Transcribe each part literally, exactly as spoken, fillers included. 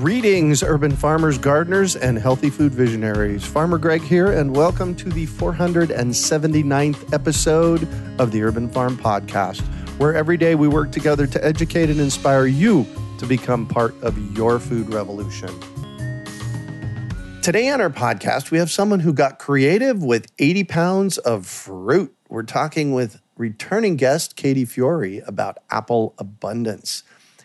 Greetings, urban farmers, gardeners, and healthy food visionaries. Farmer Greg here, and welcome to the four hundred seventy-ninth episode of the Urban Farm Podcast, where every day we work together to educate and inspire you to become part of your food revolution. Today on our podcast, we have someone who got creative with eighty pounds of fruit. We're talking with returning guest Katie Fiore about apple abundance.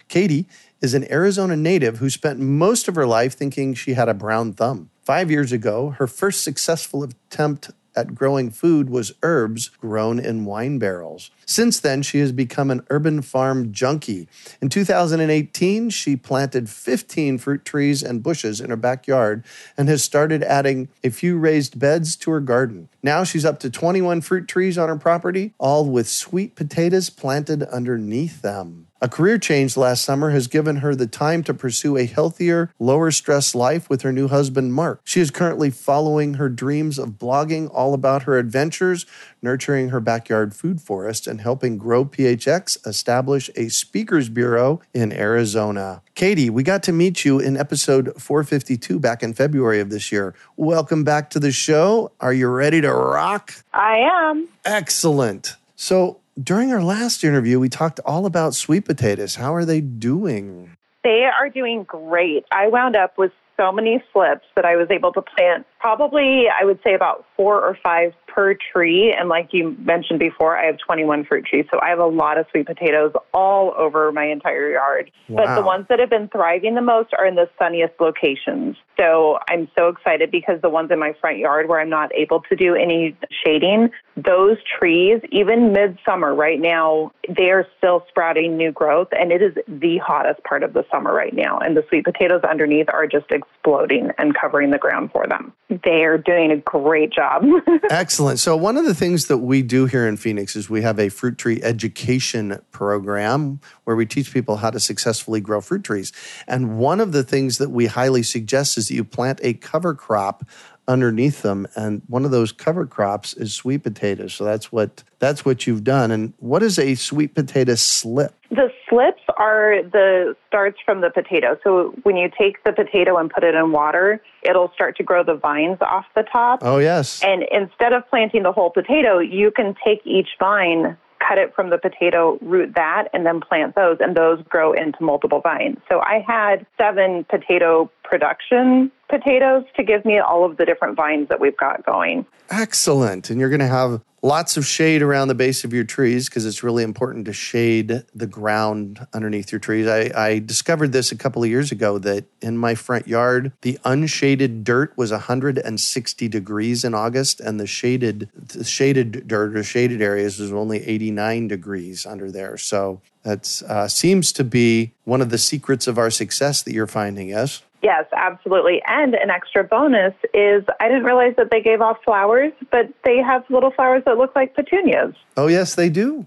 Katie is an Arizona native who spent most of her life thinking she had a brown thumb. Five years ago, her first successful attempt at growing food was herbs grown in wine barrels. Since then, she has become an urban farm junkie. In two thousand eighteen, she planted fifteen fruit trees and bushes in her backyard and has started adding a few raised beds to her garden. Now she's up to twenty-one fruit trees on her property, all with sweet potatoes planted underneath them. A career change last summer has given her the time to pursue a healthier, lower-stress life with her new husband, Mark. She is currently following her dreams of blogging all about her adventures, nurturing her backyard food forest, and helping GrowPHX establish a Speakers Bureau in Arizona. Katie, we got to meet you in episode four fifty-two back in February of this year. Welcome back to the show. Are you ready to rock? I am. Excellent. So, during our last interview, we talked all about sweet potatoes. How are they doing? They are doing great. I wound up with so many slips that I was able to plant probably, I would say, about four or five per tree. And like you mentioned before, I have twenty-one fruit trees. So I have a lot of sweet potatoes all over my entire yard. Wow. But the ones that have been thriving the most are in the sunniest locations. So I'm so excited because the ones in my front yard where I'm not able to do any shading, those trees, even midsummer right now, they are still sprouting new growth. And it is the hottest part of the summer right now. And the sweet potatoes underneath are just exploding and covering the ground for them. They are doing a great job. Excellent. So one of the things that we do here in Phoenix is we have a fruit tree education program where we teach people how to successfully grow fruit trees. And one of the things that we highly suggest is that you plant a cover crop underneath them. And one of those cover crops is sweet potatoes. So that's what that's what you've done. And what is a sweet potato slip? The slips are the starts from the potato. So when you take the potato and put it in water, it'll start to grow the vines off the top. Oh, yes. And instead of planting the whole potato, you can take each vine, cut it from the potato, root that, and then plant those. And those grow into multiple vines. So I had seven potato production potatoes to give me all of the different vines that we've got going. Excellent. And you're going to have lots of shade around the base of your trees because it's really important to shade the ground underneath your trees. I, I discovered this a couple of years ago that in my front yard, the unshaded dirt was one hundred sixty degrees in August and the shaded the shaded dirt or shaded areas was only eighty-nine degrees under there. So that uh, seems to be one of the secrets of our success that you're finding, yes? Yes, absolutely. And an extra bonus is I didn't realize that they gave off flowers, but they have little flowers that look like petunias. Oh, yes, they do.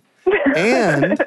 And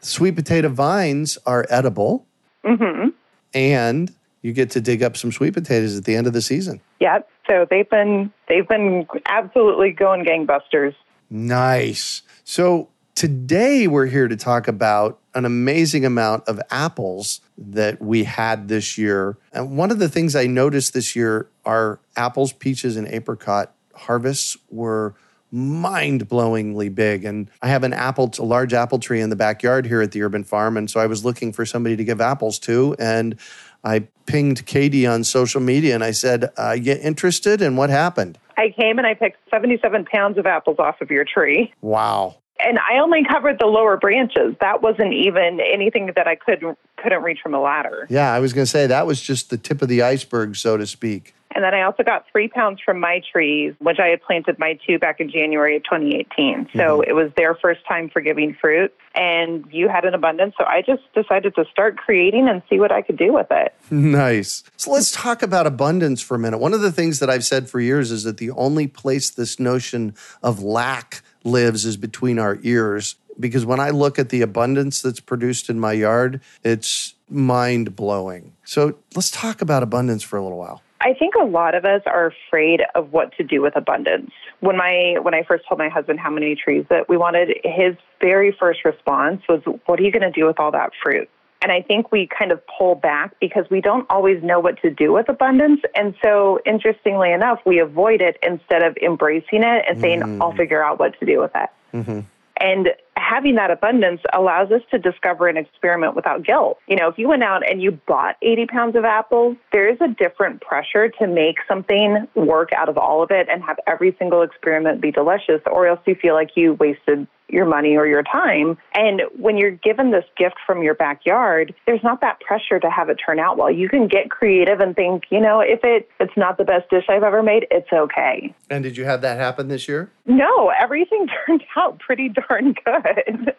sweet potato vines are edible. Mm-hmm. And you get to dig up some sweet potatoes at the end of the season. Yep. So they've been, they've been absolutely going gangbusters. Nice. So Today, we're here to talk about an amazing amount of apples that we had this year. And one of the things I noticed this year, our apples, peaches, and apricot harvests were mind-blowingly big. And I have an apple, a large apple tree in the backyard here at the Urban Farm. And so I was looking for somebody to give apples to. And I pinged Katie on social media and I said, uh, you interested? And what happened? I came and I picked seventy-seven pounds of apples off of your tree. Wow. And I only covered the lower branches. That wasn't even anything that I couldn't couldn't reach from a ladder. Yeah, I was going to say that was just the tip of the iceberg, so to speak. And then I also got three pounds from my trees, which I had planted my two back in January of twenty eighteen. So mm-hmm. It was their first time for giving fruit, and you had an abundance. So I just decided to start creating and see what I could do with it. Nice. So let's talk about abundance for a minute. One of the things that I've said for years is that the only place this notion of lack lives is between our ears, because when I look at the abundance that's produced in my yard, it's mind-blowing. So let's talk about abundance for a little while. I think a lot of us are afraid of what to do with abundance. When my when I first told my husband how many trees that we wanted, his very first response was, what are you going to do with all that fruit? And I think we kind of pull back because we don't always know what to do with abundance. And so, interestingly enough, we avoid it instead of embracing it and saying, mm-hmm. I'll figure out what to do with it. Mm-hmm. And having that abundance allows us to discover and experiment without guilt. You know, if you went out and you bought eighty pounds of apples, there is a different pressure to make something work out of all of it and have every single experiment be delicious, or else you feel like you wasted your money or your time. And when you're given this gift from your backyard, there's not that pressure to have it turn out well. You can get creative and think, you know, if it it's not the best dish I've ever made, it's okay. And did you have that happen this year? No, everything turned out pretty darn good.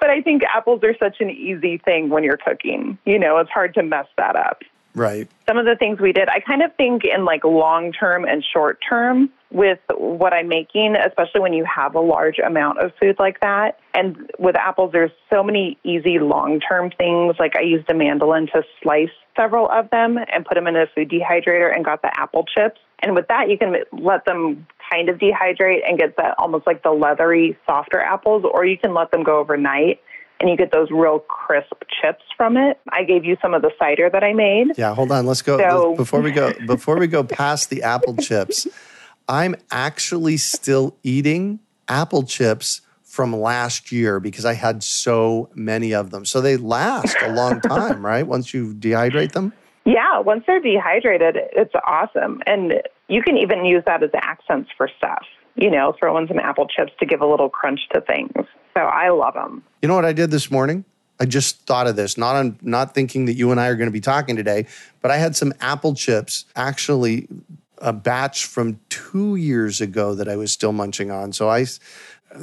But I think apples are such an easy thing when you're cooking. You know, it's hard to mess that up. Right. Some of the things we did, I kind of think in like long-term and short-term with what I'm making, especially when you have a large amount of food like that. And with apples, there's so many easy long-term things. Like I used a mandolin to slice several of them and put them in a food dehydrator and got the apple chips. And with that, you can let them kind of dehydrate and get that almost like the leathery, softer apples, or you can let them go overnight. And you get those real crisp chips from it. I gave you some of the cider that I made. Yeah, hold on. Let's go. So. Before we go, before we go past the apple chips, I'm actually still eating apple chips from last year because I had so many of them. So they last a long time, right? Once you dehydrate them? Yeah, once they're dehydrated, it's awesome. And you can even use that as accents for stuff. You know, throw in some apple chips to give a little crunch to things. So I love them. You know what I did this morning? I just thought of this, not on, not thinking that you and I are going to be talking today, but I had some apple chips, actually a batch from two years ago that I was still munching on. So I, it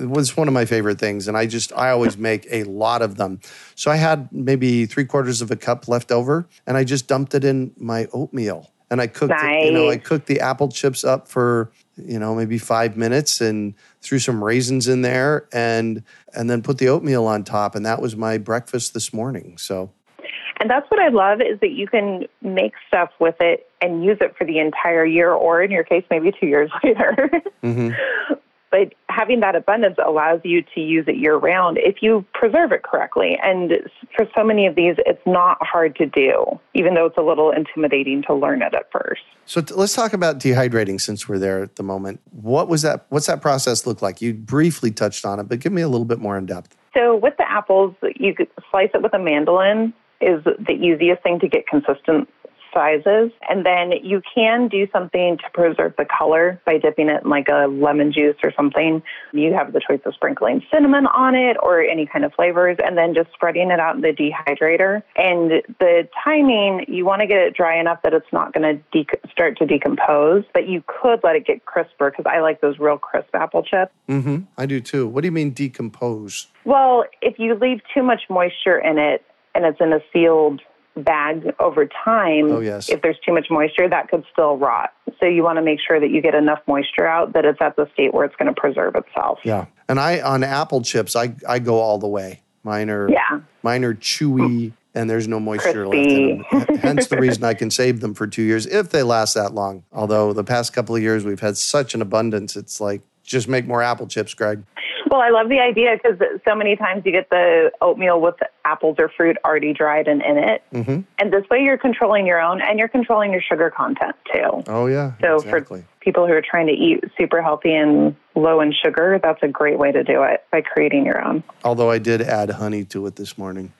was one of my favorite things. And I just, I always make a lot of them. So I had maybe three quarters of a cup left over and I just dumped it in my oatmeal. And I cooked, nice. you know, I cooked the apple chips up for, you know, maybe five minutes and threw some raisins in there and and then put the oatmeal on top. And that was my breakfast this morning. So, and that's what I love is that you can make stuff with it and use it for the entire year, or in your case, maybe two years later. Mm-hmm. But having that abundance allows you to use it year-round if you preserve it correctly. And for so many of these, it's not hard to do, even though it's a little intimidating to learn it at first. So t- let's talk about dehydrating since we're there at the moment. What was that? What's that process look like? You briefly touched on it, but give me a little bit more in depth. So with the apples, you could slice it with a mandolin is the easiest thing to get consistent sizes. And then you can do something to preserve the color by dipping it in like a lemon juice or something. You have the choice of sprinkling cinnamon on it or any kind of flavors, and then just spreading it out in the dehydrator. And the timing, you want to get it dry enough that it's not going to de- start to decompose, but you could let it get crisper because I like those real crisp apple chips. Mm-hmm. I do too. What do you mean decompose? Well, if you leave too much moisture in it and it's in a sealed bag over time, oh, yes. if there's too much moisture, that could still rot. So you want to make sure that you get enough moisture out that it's at the state where it's going to preserve itself. Yeah. And I, on apple chips, I, I go all the way. Mine are, yeah. mine are chewy and there's no moisture Crispy. left in them. Hence the reason I can save them for two years if they last that long. Although the past couple of years, we've had such an abundance. It's like, just make more apple chips, Greg. Well, I love the idea because so many times you get the oatmeal with apples or fruit already dried and in it. Mm-hmm. And this way you're controlling your own and you're controlling your sugar content too. Oh, yeah. So exactly. For people who are trying to eat super healthy and low in sugar, that's a great way to do it by creating your own. Although I did add honey to it this morning.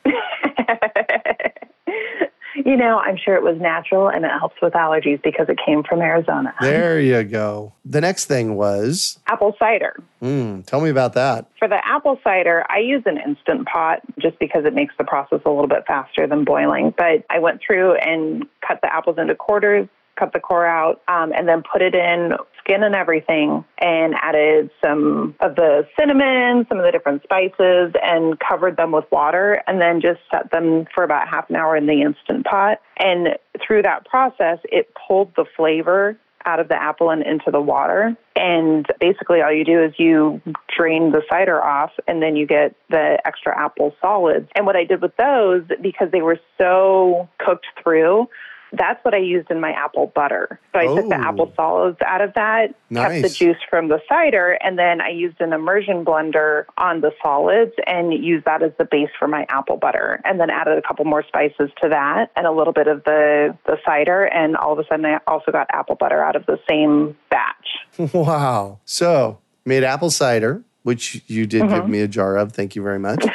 You know, I'm sure it was natural and it helps with allergies because it came from Arizona. There you go. The next thing was? Apple cider. Mm, tell me about that. For the apple cider, I use an Instant Pot just because it makes the process a little bit faster than boiling. But I went through and cut the apples into quarters, cut the core out, um, and then put it in skin and everything, and added some of the cinnamon, some of the different spices, and covered them with water, and then just set them for about half an hour in the Instant Pot. And through that process, it pulled the flavor out of the apple and into the water. And basically all you do is you drain the cider off and then you get the extra apple solids. And what I did with those, because they were so cooked through, that's what I used in my apple butter. So I oh. took the apple solids out of that, nice. Kept the juice from the cider, and then I used an immersion blender on the solids and used that as the base for my apple butter. And then added a couple more spices to that and a little bit of the, the cider. And all of a sudden, I also got apple butter out of the same batch. Wow. So made apple cider, which you did mm-hmm. give me a jar of. Thank you very much.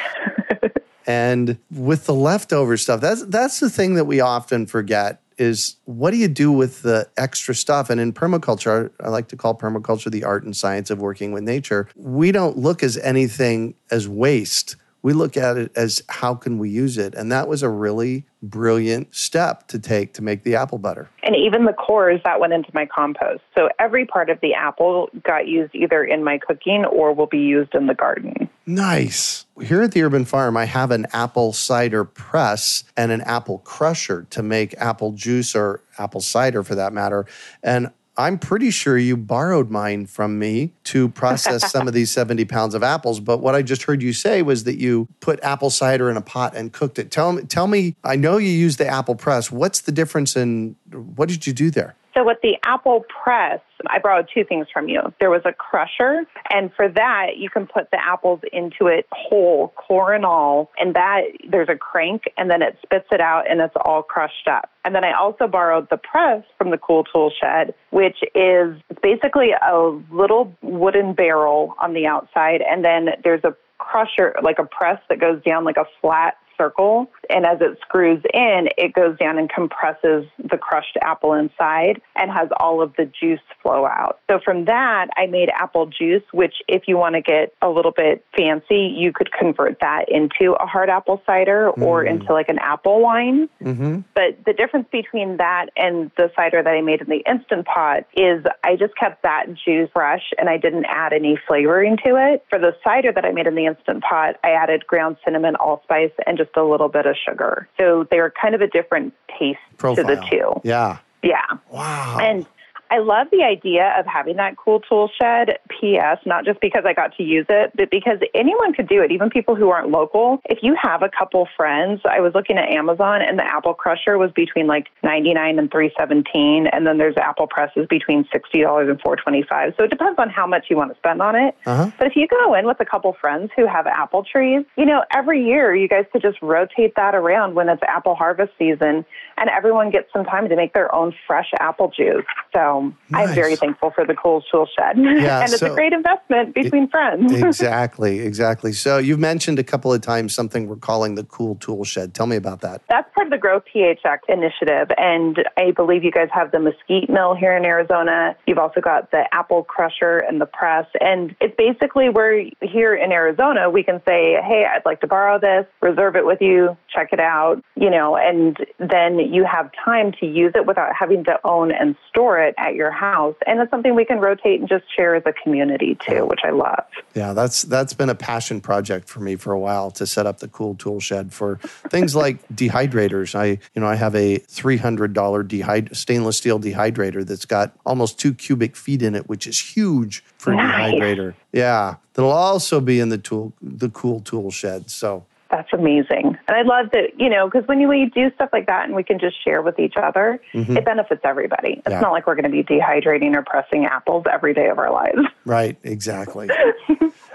And with the leftover stuff, that's, that's the thing that we often forget. Is what do you do with the extra stuff? And in permaculture, I like to call permaculture the art and science of working with nature. We don't look at anything as waste. We look at it as how can we use it? And that was a really brilliant step to take to make the apple butter. And even the cores that went into my compost. So every part of the apple got used either in my cooking or will be used in the garden. Nice. Here at the Urban Farm, I have an apple cider press and an apple crusher to make apple juice or apple cider for that matter. And I'm pretty sure you borrowed mine from me to process some of these seventy pounds of apples. But what I just heard you say was that you put apple cider in a pot and cooked it. Tell me, tell me, I know you used the apple press. What's the difference in, what did you do there? So with the apple press, I borrowed two things from you. There was a crusher, and for that, you can put the apples into it whole, core and all, and that there's a crank, and then it spits it out, and it's all crushed up. And then I also borrowed the press from the Cool Tool Shed, which is basically a little wooden barrel on the outside, and then there's a crusher, like a press that goes down like a flat circle, and as it screws in, it goes down and compresses the crushed apple inside and has all of the juice flow out. So from that, I made apple juice, which if you want to get a little bit fancy, you could convert that into a hard apple cider or mm. into like an apple wine. Mm-hmm. But the difference between that and the cider that I made in the Instant Pot is I just kept that juice fresh and I didn't add any flavoring to it. For the cider that I made in the Instant Pot, I added ground cinnamon, allspice, and just a little bit of sugar. So they're kind of a different taste profile to the two. Yeah. Yeah. Wow. And I love the idea of having that Cool Tool Shed, P S, not just because I got to use it, but because anyone could do it, even people who aren't local. If you have a couple friends, I was looking at Amazon and the apple crusher was between like ninety-nine dollars and three seventeen, and then there's apple presses between sixty dollars and four twenty-five. So it depends on how much you want to spend on it. Uh-huh. But if you go in with a couple friends who have apple trees, you know, every year you guys could just rotate that around when it's apple harvest season and everyone gets some time to make their own fresh apple juice. So Nice. I'm very thankful for the Cool Tool Shed. Yeah, and it's so, a great investment between it, friends. exactly, exactly. So you've mentioned a couple of times something we're calling the Cool Tool Shed. Tell me about that. That's part of the GrowPHX initiative. And I believe you guys have the mesquite mill here in Arizona. You've also got the apple crusher and the press. And it's basically where here in Arizona, we can say, hey, I'd like to borrow this, reserve it with you, check it out, you know, and then you have time to use it without having to own and store it at your house. And it's something we can rotate and just share as a community too, which I love. Yeah, that's that's been a passion project for me for a while to set up the Cool Tool Shed for things like dehydrators. I, you know, I have a three hundred dollars dehyd- stainless steel dehydrator that's got almost two cubic feet in it, which is huge for a nice. dehydrator. Yeah, that'll also be in the tool, the Cool Tool Shed. So that's amazing. And I love that, you know, because when you, we do stuff like that and we can just share with each other, mm-hmm. it benefits everybody. It's yeah. not like we're going to be dehydrating or pressing apples every day of our lives. Right, exactly.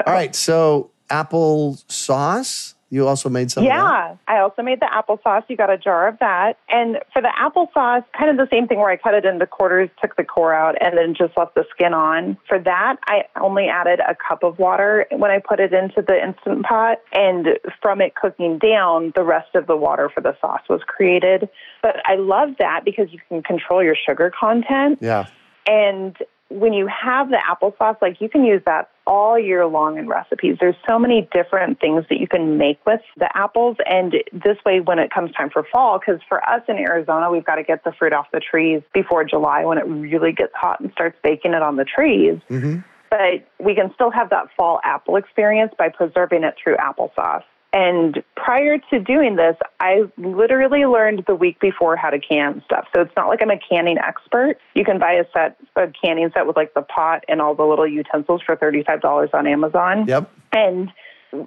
All right. So apple sauce. You also made some yeah, of that? Yeah, I also made the applesauce. You got a jar of that. And for the applesauce, kind of the same thing where I cut it into quarters, took the core out, and then just left the skin on. For that, I only added a cup of water when I put it into the Instant Pot. And from it cooking down, the rest of the water for the sauce was created. But I love that because you can control your sugar content. Yeah. And when you have the applesauce, like you can use that all year long in recipes. There's so many different things that you can make with the apples. And this way, when it comes time for fall, because for us in Arizona, we've got to get the fruit off the trees before July when it really gets hot and starts baking it on the trees. Mm-hmm. But we can still have that fall apple experience by preserving it through applesauce. And prior to doing this, I literally learned the week before how to can stuff. So it's not like I'm a canning expert. You can buy a set, a canning set with like the pot and all the little utensils for thirty-five dollars on Amazon. Yep. And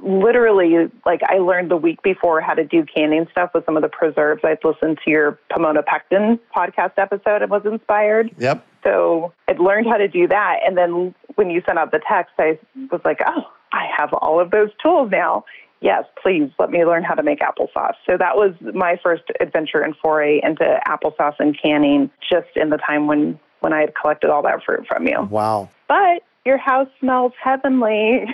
literally, like I learned the week before how to do canning stuff with some of the preserves. I listened to your Pomona Pectin podcast episode and was inspired. Yep. So I learned how to do that. And then when you sent out the text, I was like, oh, I have all of those tools now. Yes, please let me learn how to make applesauce. So that was my first adventure and foray into applesauce and canning just in the time when, when I had collected all that fruit from you. Wow. But your house smells heavenly.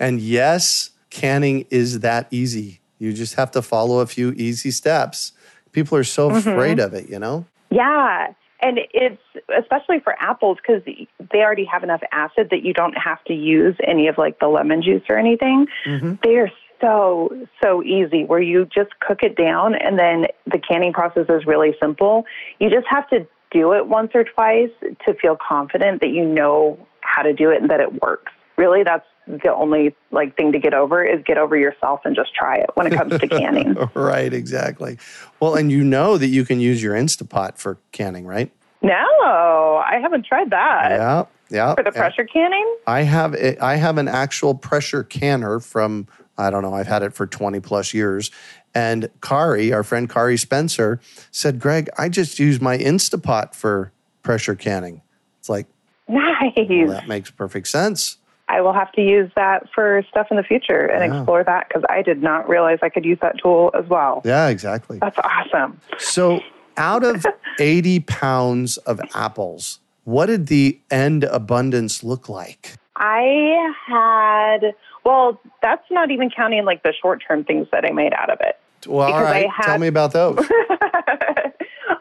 And yes, canning is that easy. You just have to follow a few easy steps. People are so mm-hmm. afraid of it, you know? Yeah. And it's especially for apples because they already have enough acid that you don't have to use any of like the lemon juice or anything. Mm-hmm. They are so, so easy where you just cook it down and then the canning process is really simple. You just have to do it once or twice to feel confident that you know how to do it and that it works. Really, that's the only like thing to get over is get over yourself and just try it when it comes to canning. Right, exactly. Well, and you know that you can use your Instant Pot for canning, right? No, I haven't tried that. Yeah, yeah. For the pressure yeah. canning? I have a, I have an actual pressure canner from, I don't know, I've had it for twenty plus years. And Kari, our friend Kari Spencer, said, Greg, I just use my Instant Pot for pressure canning. It's like, nice. Well, that makes perfect sense. I will have to use that for stuff in the future and yeah. explore that because I did not realize I could use that tool as well. Yeah, exactly. That's awesome. So out of eighty pounds of apples, what did the end abundance look like? I had, well, that's not even counting like the short-term things that I made out of it. Well, all right. Had, tell me about those.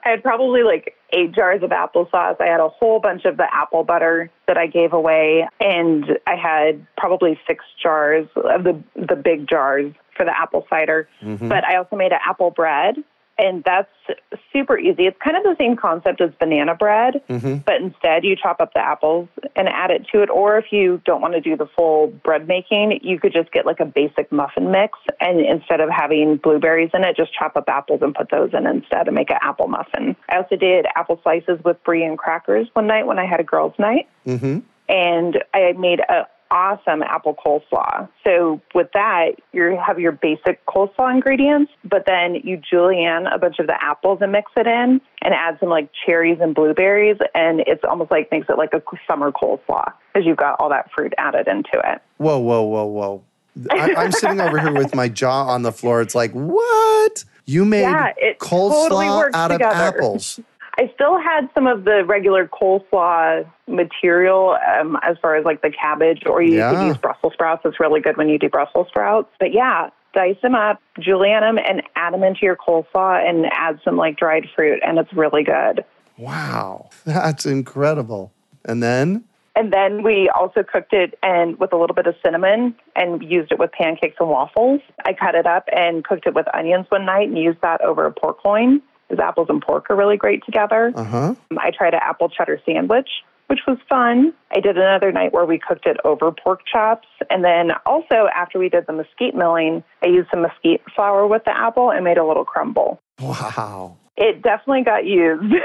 I had probably like eight jars of applesauce. I had a whole bunch of the apple butter that I gave away. And I had probably six jars of the, the big jars for the apple cider. Mm-hmm. But I also made an apple bread. And that's super easy. It's kind of the same concept as banana bread, mm-hmm. but instead you chop up the apples and add it to it. Or if you don't want to do the full bread making, you could just get like a basic muffin mix. And instead of having blueberries in it, just chop up apples and put those in instead and make an apple muffin. I also did apple slices with brie and crackers one night when I had a girls' night. Mm-hmm. And I made a awesome apple coleslaw. So with that, you have your basic coleslaw ingredients, but then you julienne a bunch of the apples and mix it in and add some like cherries and blueberries. And it's almost like makes it like a summer coleslaw because you've got all that fruit added into it. Whoa, whoa, whoa, whoa. I, I'm sitting over here with my jaw on the floor. It's like, what? You made yeah, coleslaw totally out together. Of apples. I still had some of the regular coleslaw material um, as far as like the cabbage, or you yeah. could use Brussels sprouts. It's really good when you do Brussels sprouts. But yeah, dice them up, julienne them, and add them into your coleslaw and add some like dried fruit, and it's really good. Wow, that's incredible. And then? And then we also cooked it and with a little bit of cinnamon and used it with pancakes and waffles. I cut it up and cooked it with onions one night and used that over a pork loin. Apples and pork are really great together. Uh-huh. I tried an apple cheddar sandwich, which was fun. I did another night where we cooked it over pork chops. And then also after we did the mesquite milling, I used some mesquite flour with the apple and made a little crumble. Wow. It definitely got used.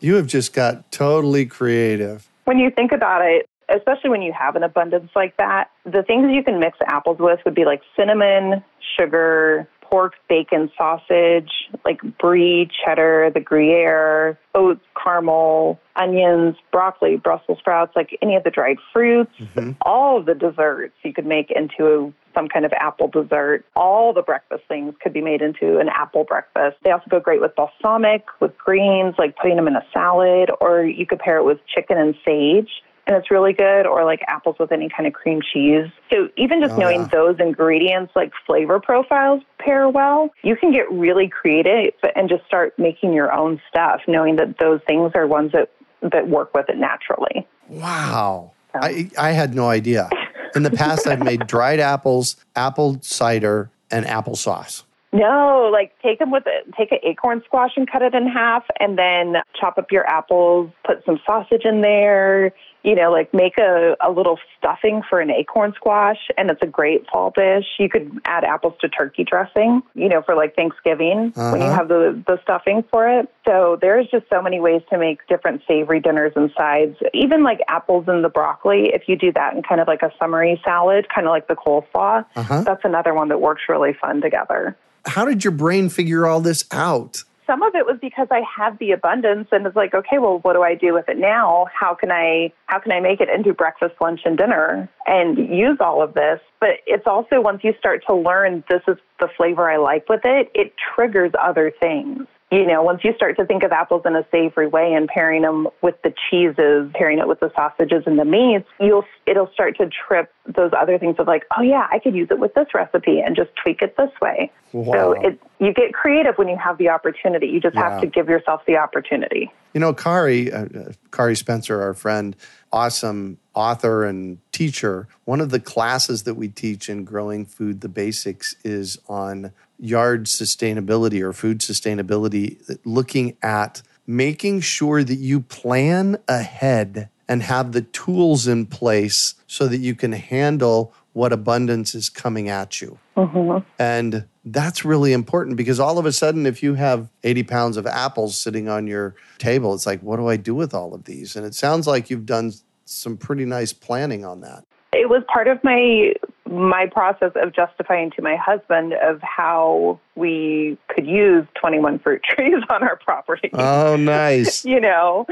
You have just got totally creative. When you think about it, especially when you have an abundance like that, the things you can mix apples with would be like cinnamon, sugar, pork, bacon, sausage, like brie, cheddar, the Gruyere, oats, caramel, onions, broccoli, Brussels sprouts, like any of the dried fruits, mm-hmm. all of the desserts you could make into some kind of apple dessert. All the breakfast things could be made into an apple breakfast. They also go great with balsamic, with greens, like putting them in a salad, or you could pair it with chicken and sage. And it's really good, or like apples with any kind of cream cheese. So even just oh, knowing yeah. those ingredients, like flavor profiles pair well, you can get really creative and just start making your own stuff, knowing that those things are ones that, that work with it naturally. Wow. So. I, I had no idea. In the past, I've made dried apples, apple cider, and applesauce. No, like take them with it. Take an acorn squash and cut it in half, and then chop up your apples, put some sausage in there, you know, like make a, a little stuffing for an acorn squash, and it's a great fall dish. You could add apples to turkey dressing, you know, for like Thanksgiving uh-huh. when you have the, the stuffing for it. So there's just so many ways to make different savory dinners and sides, even like apples and the broccoli. If you do that in kind of like a summery salad, kind of like the coleslaw, uh-huh. that's another one that works really fun together. How did your brain figure all this out? Some of it was because I had the abundance and it's like, okay, well, what do I do with it now? How can I how can I make it into breakfast, lunch, and dinner and use all of this? But it's also once you start to learn this is the flavor I like with it, it triggers other things. You know, once you start to think of apples in a savory way and pairing them with the cheeses, pairing it with the sausages and the meats, you'll it'll start to trip those other things of like, oh, yeah, I could use it with this recipe and just tweak it this way. Wow. So it, you get creative when you have the opportunity. You just yeah. have to give yourself the opportunity. You know, Kari, uh, Kari Spencer, our friend, awesome author and teacher, one of the classes that we teach in Growing Food, the Basics, is on yard sustainability or food sustainability, looking at making sure that you plan ahead and have the tools in place so that you can handle what abundance is coming at you. Mm-hmm. And that's really important because all of a sudden, if you have eighty pounds of apples sitting on your table, it's like, what do I do with all of these? And it sounds like you've done some pretty nice planning on that. It was part of my my process of justifying to my husband of how we could use twenty-one fruit trees on our property. Oh, nice. You know,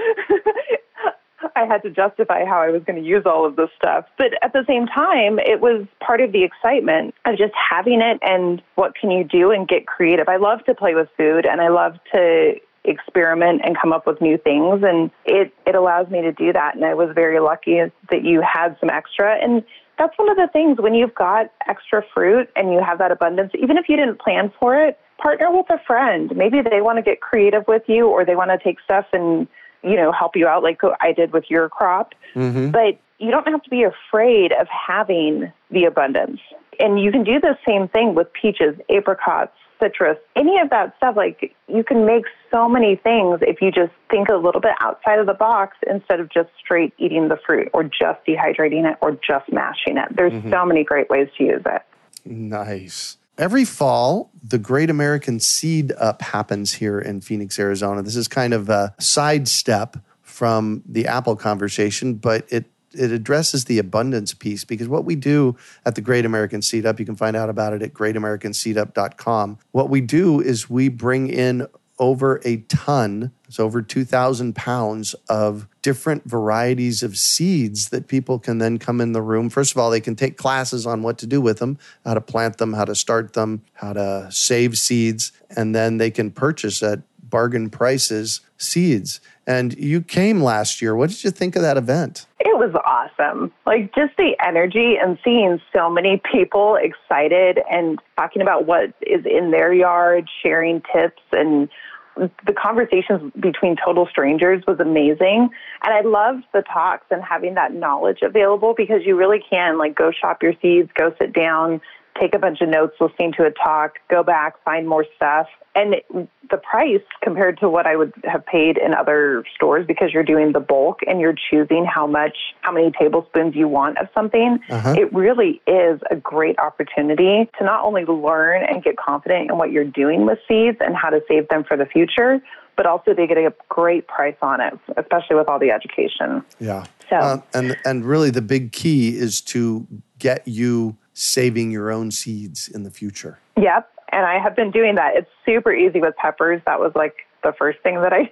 I had to justify how I was going to use all of this stuff. But at the same time, it was part of the excitement of just having it and what can you do and get creative. I love to play with food and I love to experiment and come up with new things. And it, it allows me to do that. And I was very lucky that you had some extra. And that's one of the things when you've got extra fruit and you have that abundance, even if you didn't plan for it, partner with a friend. Maybe they want to get creative with you or they want to take stuff and, you know, help you out like I did with your crop. Mm-hmm. But you don't have to be afraid of having the abundance. And you can do the same thing with peaches, apricots, citrus, any of that stuff. Like you can make so many things if you just think a little bit outside of the box instead of just straight eating the fruit or just dehydrating it or just mashing it. There's mm-hmm. so many great ways to use it. Nice. Every fall, the Great American Seed Up happens here in Phoenix, Arizona. This is kind of a sidestep from the apple conversation, but it It addresses the abundance piece because what we do at the Great American Seed Up, you can find out about it at great american seed up dot com. What we do is we bring in over a ton, it's over two thousand pounds of different varieties of seeds that people can then come in the room. First of all, they can take classes on what to do with them, how to plant them, how to start them, how to save seeds, and then they can purchase at bargain prices seeds. And you came last year. What did you think of that event? It was awesome. Like just the energy and seeing so many people excited and talking about what is in their yard, sharing tips, and the conversations between total strangers was amazing. And I loved the talks and having that knowledge available because you really can like go shop your seeds, go sit down, take a bunch of notes listening to a talk, go back, find more stuff. And the price compared to what I would have paid in other stores, because you're doing the bulk and you're choosing how much, how many tablespoons you want of something, uh-huh. it really is a great opportunity to not only learn and get confident in what you're doing with seeds and how to save them for the future, but also they get a great price on it, especially with all the education. Yeah. So, uh, and and really the big key is to get you saving your own seeds in the future. Yep. And I have been doing that. It's super easy with peppers. That was like the first thing that I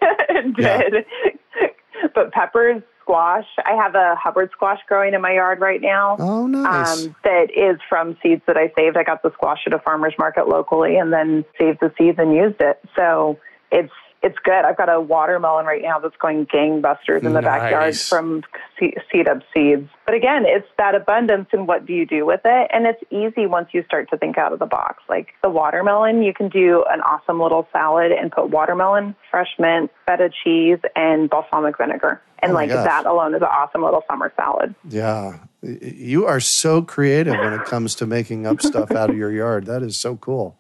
did. Yeah. But peppers, squash. I have a Hubbard squash growing in my yard right now. Oh, nice. Um, that is from seeds that I saved. I got the squash at a farmer's market locally and then saved the seeds and used it. So it's it's good. I've got a watermelon right now that's going gangbusters in the nice. backyard from seed up seeds. But again, it's that abundance and what do you do with it? And it's easy once you start to think out of the box. Like the watermelon, you can do an awesome little salad and put watermelon, fresh mint, feta cheese, and balsamic vinegar. And oh like gosh. that alone is an awesome little summer salad. Yeah. You are so creative when it comes to making up stuff out of your yard. That is so cool.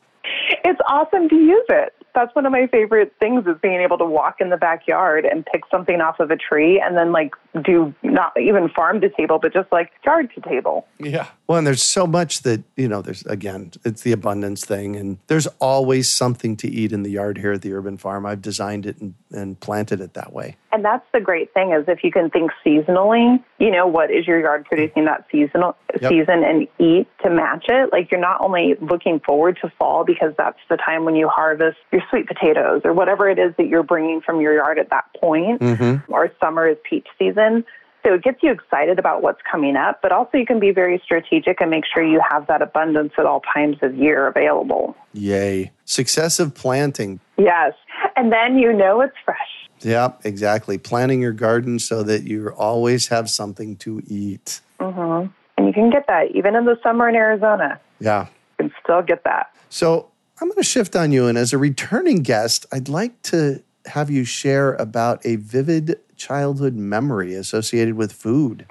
It's awesome to use it. That's one of my favorite things is being able to walk in the backyard and pick something off of a tree and then like do not even farm to table, but just like yard to table. Yeah. Well, and there's so much that, you know, there's, again, it's the abundance thing. And there's always something to eat in the yard here at the Urban Farm. I've designed it and, and planted it that way. And that's the great thing is if you can think seasonally, you know, what is your yard producing that seasonal yep. season and eat to match it? Like you're not only looking forward to fall because that's the time when you harvest your sweet potatoes or whatever it is that you're bringing from your yard at that point, mm-hmm. or summer is peach season. So it gets you excited about what's coming up, but also you can be very strategic and make sure you have that abundance at all times of year available. Yay. Successive planting. Yes. And then you know it's fresh. Yeah, exactly. Planting your garden so that you always have something to eat. Mm-hmm. And you can get that even in the summer in Arizona. Yeah. You can still get that. So I'm going to shift on you. And as a returning guest, I'd like to have you share about a vivid childhood memory associated with food.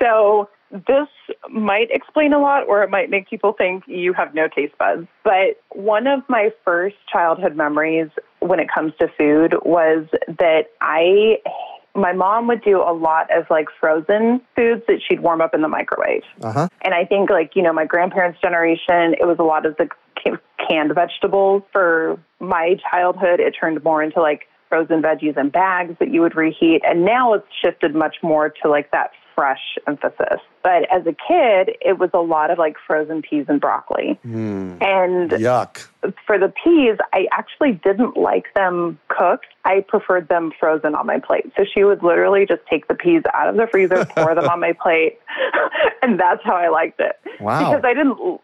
So this might explain a lot, or it might make people think you have no taste buds. But one of my first childhood memories when it comes to food was that I my mom would do a lot of like frozen foods that she'd warm up in the microwave. Uh-huh. And I think like, you know, my grandparents' generation, it was a lot of the canned vegetables. For my childhood, it turned more into like frozen veggies in bags that you would reheat. And now it's shifted much more to like that fresh emphasis. But as a kid, it was a lot of like frozen peas and broccoli. Mm, and yuck. For the peas, I actually didn't like them cooked. I preferred them frozen on my plate. So she would literally just take the peas out of the freezer, pour them on my plate. And that's how I liked it. Wow. Because I didn't,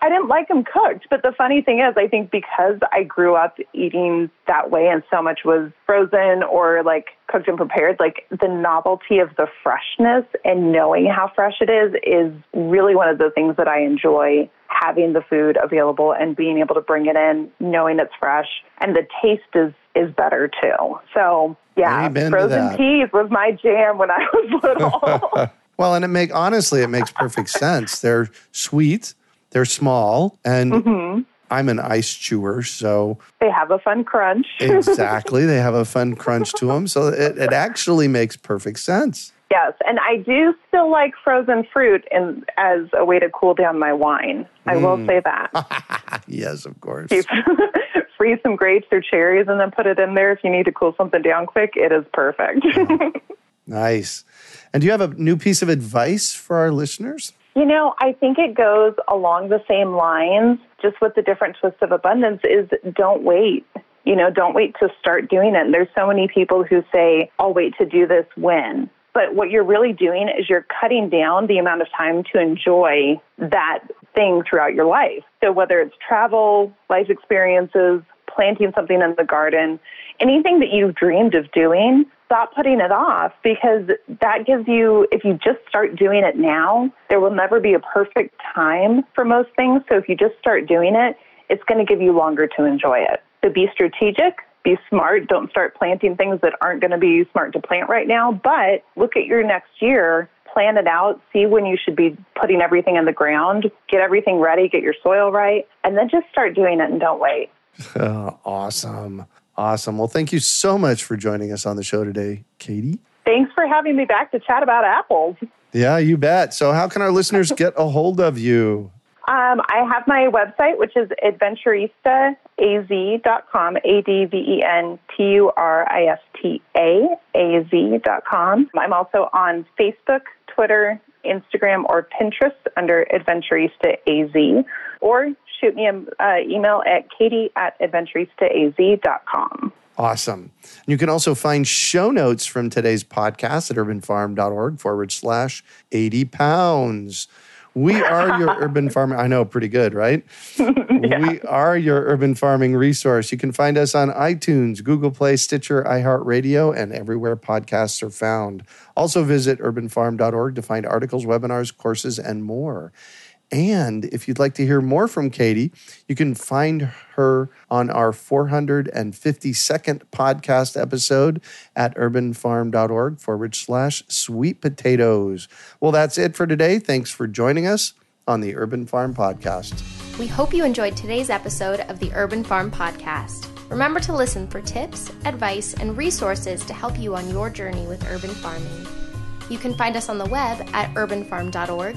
I didn't like them cooked. But the funny thing is, I think because I grew up eating that way and so much was frozen or like cooked and prepared, like the novelty of the freshness and knowing how fresh it is is really one of the things that I enjoy, having the food available and being able to bring it in, knowing it's fresh. And the taste is is better too. So yeah, frozen peas was my jam when I was little. Well, and it make honestly, it makes perfect sense. They're sweet, they're small, and mm-hmm. I'm an ice chewer, so... They have a fun crunch. Exactly. They have a fun crunch to them, so it, it actually makes perfect sense. Yes, and I do still like frozen fruit in, as a way to cool down my wine. I mm. will say that. Yes, of course. Freeze some grapes or cherries and then put it in there. If you need to cool something down quick, it is perfect. Oh, nice. And do you have a new piece of advice for our listeners? You know, I think it goes along the same lines, just with the different twists of abundance, is don't wait. You know, don't wait to start doing it. And there's so many people who say, I'll wait to do this when. But what you're really doing is you're cutting down the amount of time to enjoy that thing throughout your life. So whether it's travel, life experiences, planting something in the garden, anything that you've dreamed of doing, stop putting it off, because that gives you, if you just start doing it now, there will never be a perfect time for most things. So if you just start doing it, it's going to give you longer to enjoy it. So be strategic, be smart. Don't start planting things that aren't going to be smart to plant right now, but look at your next year, plan it out, see when you should be putting everything in the ground, get everything ready, get your soil right, and then just start doing it and don't wait. Awesome. Awesome. Well, thank you so much for joining us on the show today, Katie. Thanks for having me back to chat about apples. Yeah, you bet. So how can our listeners get a hold of you? Um, I have my website, which is adventurista a z dot com, A D V E N T U R I S T A A Z dot com. I'm also on Facebook, Twitter, Instagram, or Pinterest under Adventurista A Z, or shoot me an uh, email at katie at adventurista a z dot com. Awesome. And you can also find show notes from today's podcast at urbanfarm.org forward slash 80 pounds. We are your urban farming. I know, pretty good, right? Yeah. We are your urban farming resource. You can find us on iTunes, Google Play, Stitcher, iHeartRadio, and everywhere podcasts are found. Also visit urban farm dot org to find articles, webinars, courses, and more. And if you'd like to hear more from Katie, you can find her on our four hundred fifty-second podcast episode at urbanfarm.org forward slash sweet potatoes. Well, that's it for today. Thanks for joining us on the Urban Farm Podcast. We hope you enjoyed today's episode of the Urban Farm Podcast. Remember to listen for tips, advice, and resources to help you on your journey with urban farming. You can find us on the web at urban farm dot org